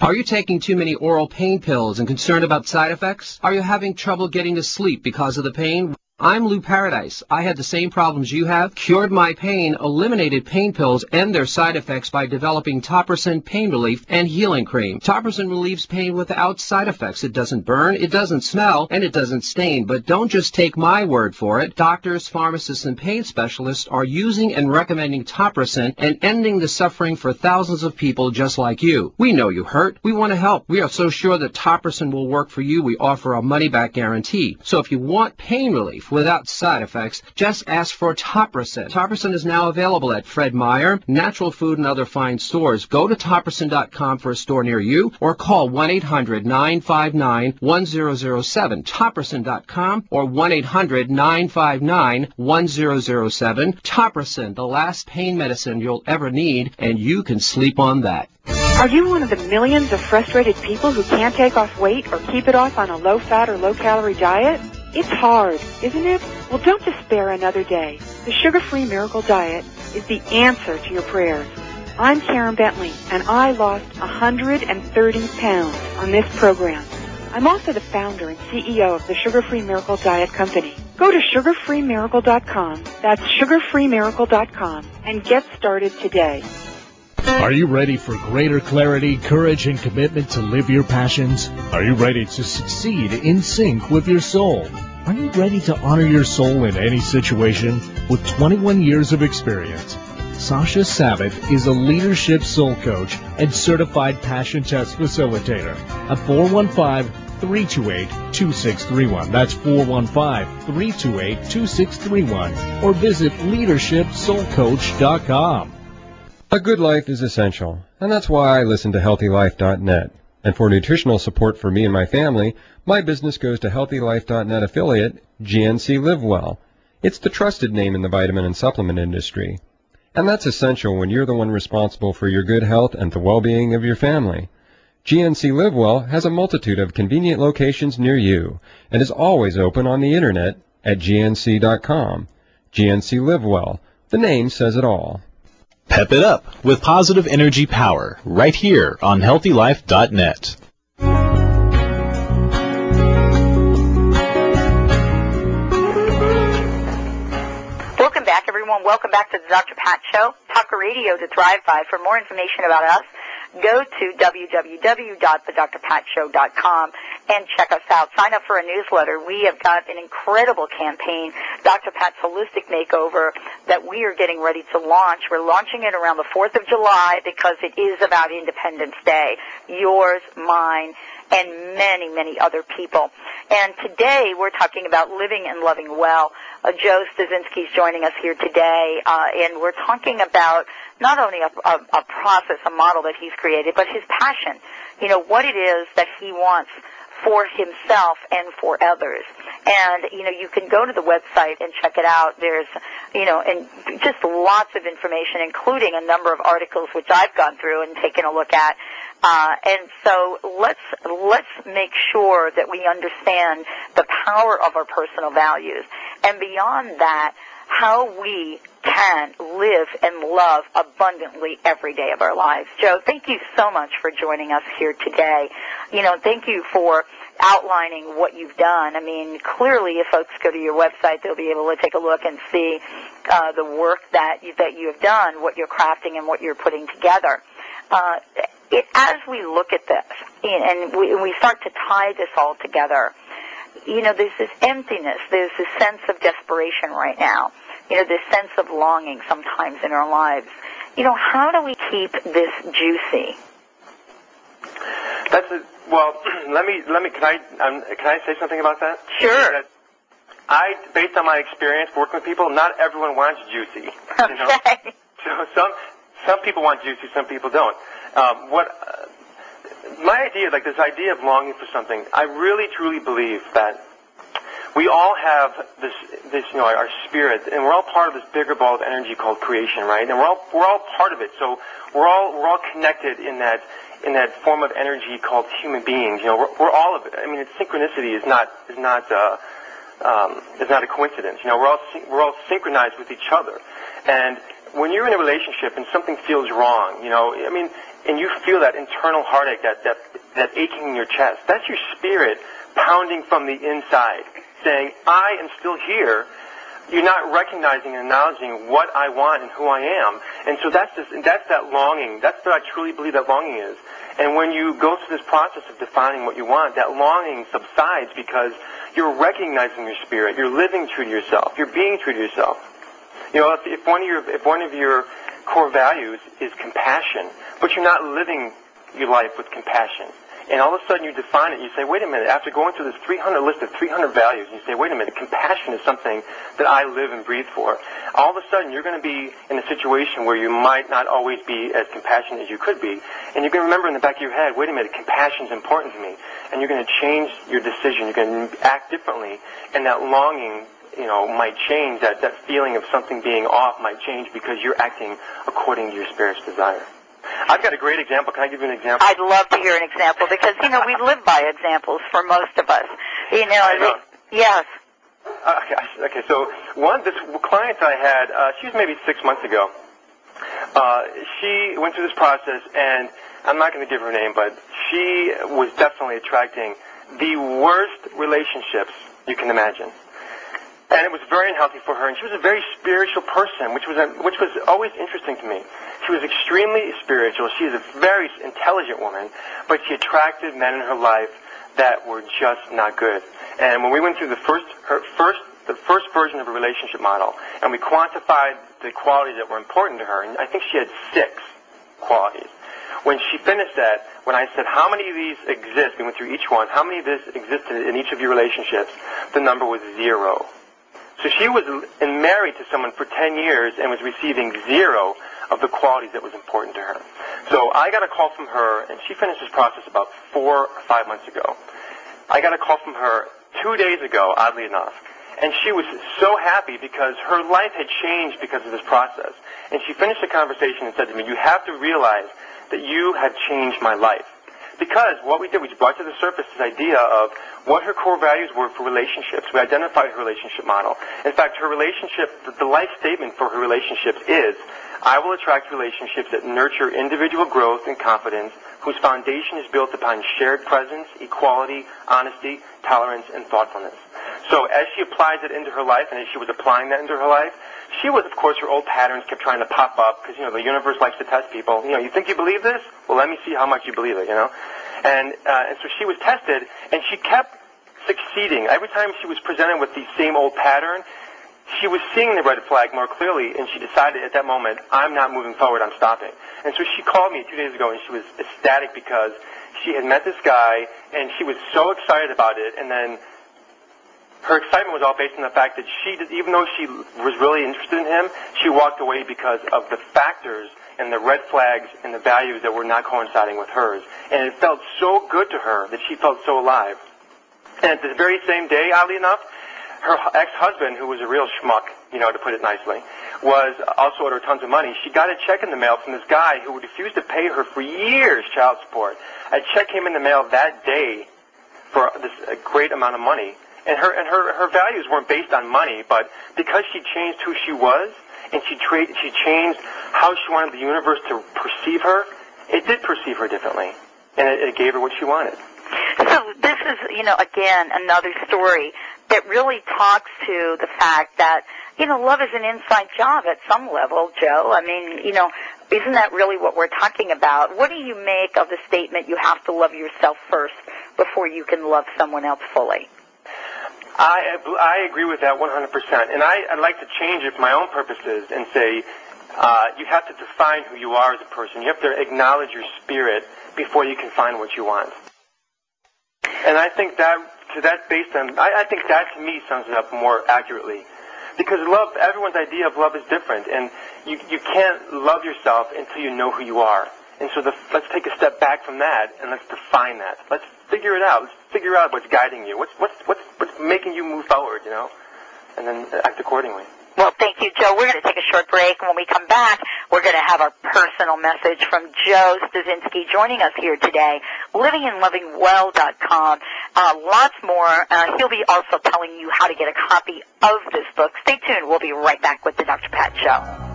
Are you taking too many oral pain pills and concerned about side effects? Are you having trouble getting to sleep because of the pain? I'm Lou Paradise. I had the same problems you have, cured my pain, eliminated pain pills and their side effects by developing Topperson Pain Relief and Healing Cream. Topperson relieves pain without side effects. It doesn't burn, it doesn't smell, and it doesn't stain. But don't just take my word for it. Doctors, pharmacists, and pain specialists are using and recommending Topperson and ending the suffering for thousands of people just like you. We know you hurt. We want to help. We are so sure that Topperson will work for you, we offer a money-back guarantee. So if you want pain relief without side effects, just ask for Topperson. Topperson is now available at Fred Meyer, Natural Food, and other fine stores. Go to Topperson.com for a store near you or call 1-800-959-1007. Topperson.com or 1-800-959-1007. Topperson, the last pain medicine you'll ever need, and you can sleep on that. Are you one of the millions of frustrated people who can't take off weight or keep it off on a low-fat or low-calorie diet? It's hard, isn't it? Well, don't despair another day. The Sugar-Free Miracle Diet is the answer to your prayers. I'm Karen Bentley, and I lost 130 pounds on this program. I'm also the founder and CEO of the Sugar-Free Miracle Diet Company. Go to sugarfreemiracle.com, that's sugarfreemiracle.com, and get started today. Are you ready for greater clarity, courage, and commitment to live your passions? Are you ready to succeed in sync with your soul? Are you ready to honor your soul in any situation? With 21 years of experience, Sasha Sabat is a leadership soul coach and certified passion test facilitator at 415-328-2631. That's 415-328-2631. Or visit leadershipsoulcoach.com. A good life is essential, and that's why I listen to HealthyLife.net. And for nutritional support for me and my family, my business goes to HealthyLife.net affiliate, GNC LiveWell. It's the trusted name in the vitamin and supplement industry. And that's essential when you're the one responsible for your good health and the well-being of your family. GNC LiveWell has a multitude of convenient locations near you and is always open on the internet at GNC.com. GNC LiveWell. The name says it all. Pep it up with positive energy power right here on HealthyLife.net. Welcome back, everyone. Welcome back to the Dr. Pat Show, Talk Radio to Thrive By. For more information about us, go to www.thedrpatshow.com and check us out. Sign up for a newsletter. We have got an incredible campaign, Dr. Pat's Holistic Makeover, that we are getting ready to launch. We're launching it around the 4th of July because it is about Independence Day, yours, mine, and many, many other people. And today we're talking about living and loving well. Joe Stuczynski is joining us here today, and we're talking about not only a process, a model that he's created, but his passion, you know, what it is that he wants for himself and for others. And, you know, you can go to the website and check it out. There's, you know, and just lots of information, including a number of articles which I've gone through and taken a look at. And so let's make sure that we understand the power of our personal values. And beyond that, how we can live and love abundantly every day of our lives. Joe, thank you so much for joining us here today. You know, thank you for outlining what you've done. I mean, clearly if folks go to your website, they'll be able to take a look and see the work that you have done, what you're crafting and what you're putting together. As we look at this and we start to tie this all together, you know, there's this emptiness, there's this sense of desperation right now, you know, this sense of longing sometimes in our lives. You know, how do we keep this juicy? Can I say something about that? Sure. Based on my experience working with people, not everyone wants juicy. Okay. You know? So some people want juicy, some people don't. My idea, like this idea of longing for something, I really truly believe that we all have this, you know, our spirit, and we're all part of this bigger ball of energy called creation, right? And we're all part of it, so we're all connected in that form of energy called human beings. You know, we're all of it. I mean, synchronicity is not a coincidence. You know, we're all synchronized with each other, and when you're in a relationship and something feels wrong, you know, I mean, and you feel that internal heartache, that aching in your chest, that's your spirit pounding from the inside. saying, I am still here. You're not recognizing and acknowledging what I want and who I am. And so that's that longing. That's what I truly believe that longing is. And when you go through this process of defining what you want, that longing subsides because you're recognizing your spirit. You're living true to yourself. You're being true to yourself. You know, if one of your core values is compassion, but you're not living your life with compassion, and all of a sudden you define it, you say, wait a minute, after going through this 300 list of 300 values, you say, wait a minute, compassion is something that I live and breathe for. All of a sudden you're going to be in a situation where you might not always be as compassionate as you could be, and you're going to remember in the back of your head, wait a minute, compassion is important to me, and you're going to change your decision, you're going to act differently, and that longing, you know, might change, that feeling of something being off might change because you're acting according to your spirit's desire. I've got a great example. Can I give you an example? I'd love to hear an example because, you know, we live by examples for most of us. You know, yes. Okay, so this client I had, she was maybe 6 months ago. She went through this process, and I'm not going to give her name, but she was definitely attracting the worst relationships you can imagine. And it was very unhealthy for her, and she was a very spiritual person, which was always interesting to me. She was extremely spiritual. She is a very intelligent woman, but she attracted men in her life that were just not good. And when we went through the first version of a relationship model, and we quantified the qualities that were important to her, and I think she had 6 qualities. When she finished that, when I said, how many of these exist, we went through each one, how many of this existed in each of your relationships, the number was 0. So she was married to someone for 10 years and was receiving 0 of the qualities that was important to her. So I got a call from her, and she finished this process about 4 or 5 months ago. I got a call from her 2 days ago, oddly enough, and she was so happy because her life had changed because of this process. And she finished the conversation and said to me, you have to realize that you have changed my life. Because what we did, we brought to the surface this idea of what her core values were for relationships. We identified her relationship model. In fact, her relationship, the life statement for her relationships is, I will attract relationships that nurture individual growth and confidence, whose foundation is built upon shared presence, equality, honesty, tolerance, and thoughtfulness. So as she applies it into her life, and as she was applying that into her life, she was, of course, her old patterns kept trying to pop up because, you know, the universe likes to test people. You know, you think you believe this? Well, let me see how much you believe it, you know? And so she was tested, and she kept succeeding. Every time she was presented with the same old pattern, she was seeing the red flag more clearly, and she decided at that moment, I'm not moving forward, I'm stopping. And so she called me 2 days ago, and she was ecstatic because she had met this guy, and she was so excited about it, and then her excitement was all based on the fact that she, even though she was really interested in him, she walked away because of the factors and the red flags and the values that were not coinciding with hers. And it felt so good to her that she felt so alive. And at the very same day, oddly enough, her ex-husband, who was a real schmuck, you know, to put it nicely, was also owed her tons of money. She got a check in the mail from this guy who refused to pay her for years child support. A check came in the mail that day for this great amount of money. And her values weren't based on money, but because she changed who she was, and she changed how she wanted the universe to perceive her, it did perceive her differently, and it gave her what she wanted. So this is, you know, again, another story that really talks to the fact that, you know, love is an inside job at some level, Joe. I mean, you know, isn't that really what we're talking about? What do you make of the statement, you have to love yourself first before you can love someone else fully? I agree with that 100%, and I'd like to change it for my own purposes and say you have to define who you are as a person. You have to acknowledge your spirit before you can find what you want. And I think that to me sums it up more accurately, because love, everyone's idea of love is different, and you can't love yourself until you know who you are. And so let's take a step back from that, and let's define that. Let's figure it out. Let's figure out what's guiding you. What's making you move forward, you know? And then act accordingly. Well, thank you, Joe. We're going to take a short break. When we come back, we're going to have our personal message from Joe Stuczynski joining us here today, livingandlovingwell.com. Lots more. He'll be also telling you how to get a copy of this book. Stay tuned. We'll be right back with the Dr. Pat Show.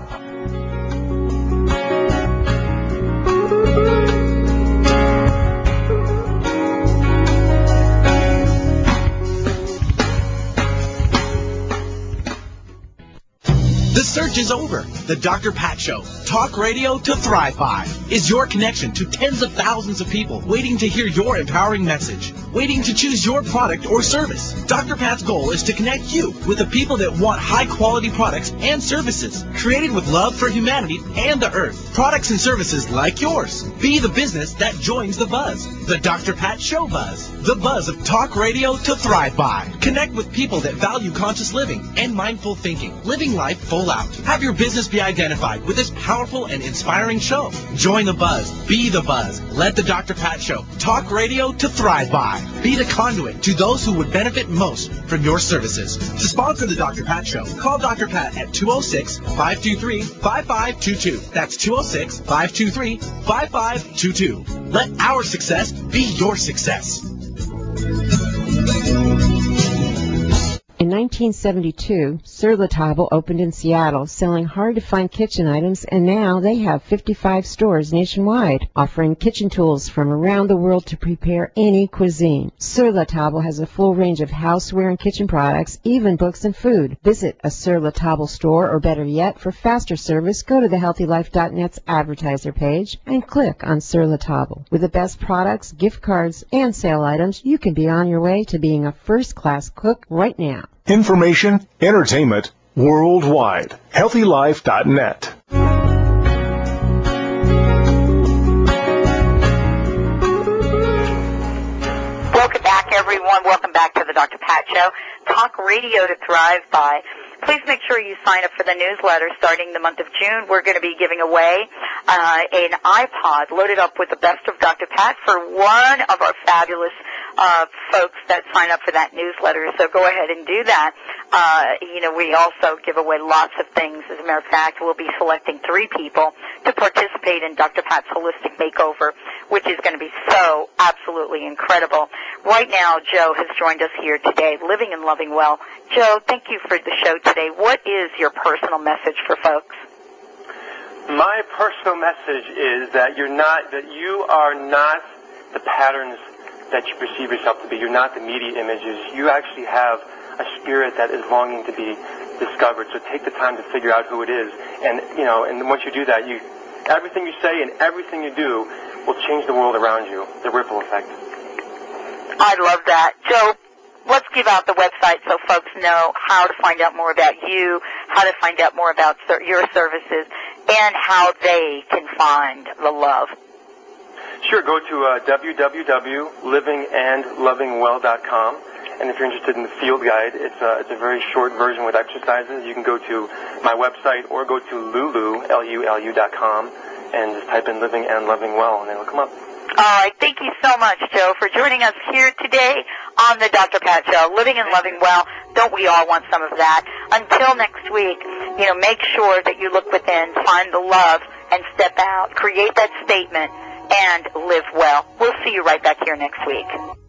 College is over. The Dr. Pat Show, talk radio to thrive by, is your connection to tens of thousands of people waiting to hear your empowering message, waiting to choose your product or service. Dr. Pat's goal is to connect you with the people that want high-quality products and services created with love for humanity and the earth. Products and services like yours. Be the business that joins the buzz. The Dr. Pat Show buzz. The buzz of talk radio to thrive by. Connect with people that value conscious living and mindful thinking. Living life full out. Have your business be identified with this powerful and inspiring show. Join the buzz. Be the buzz. Let the Dr. Pat Show, talk radio to thrive by, be the conduit to those who would benefit most from your services. To sponsor the Dr. Pat Show, call Dr. Pat at 206-523-5522. That's 206-523-5522. Let our success be your success. In 1972, Sur La Table opened in Seattle, selling hard-to-find kitchen items, and now they have 55 stores nationwide, offering kitchen tools from around the world to prepare any cuisine. Sur La Table has a full range of houseware and kitchen products, even books and food. Visit a Sur La Table store, or better yet, for faster service, go to the HealthyLife.net's advertiser page and click on Sur La Table. With the best products, gift cards, and sale items, you can be on your way to being a first-class cook right now. Information, entertainment, worldwide. HealthyLife.net. Welcome back, everyone. Welcome back to the Dr. Pat Show. Talk radio to thrive by. Please make sure you sign up for the newsletter starting the month of June. We're going to be giving away an iPod loaded up with the best of Dr. Pat for one of our fabulous folks that sign up for that newsletter. So go ahead and do that. We also give away lots of things. As a matter of fact, we'll be selecting 3 people to participate in Dr. Pat's Holistic Makeover, which is going to be so absolutely incredible. Right now, Joe has joined us here today, Living and Loving Well. Joe, thank you for the show today. What is your personal message for folks? My personal message is that you are not the patterns that you perceive yourself to be. You're not the media images. You actually have a spirit that is longing to be discovered. So take the time to figure out who it is. And, and once you do that, everything you say and everything you do will change the world around you, the ripple effect. I love that. Joe, let's give out the website so folks know how to find out more about you, how to find out more about your services, and how they can find the love. Sure, go to www.livingandlovingwell.com, and if you're interested in the field guide, it's a very short version with exercises. You can go to my website or go to lulu.com and just type in Living and Loving Well, and it'll come up. All right, thank you so much, Joe, for joining us here today on the Dr. Pat Show, Living and Loving Well. Don't we all want some of that? Until next week, make sure that you look within, find the love, and step out. Create that statement and live well. We'll see you right back here next week.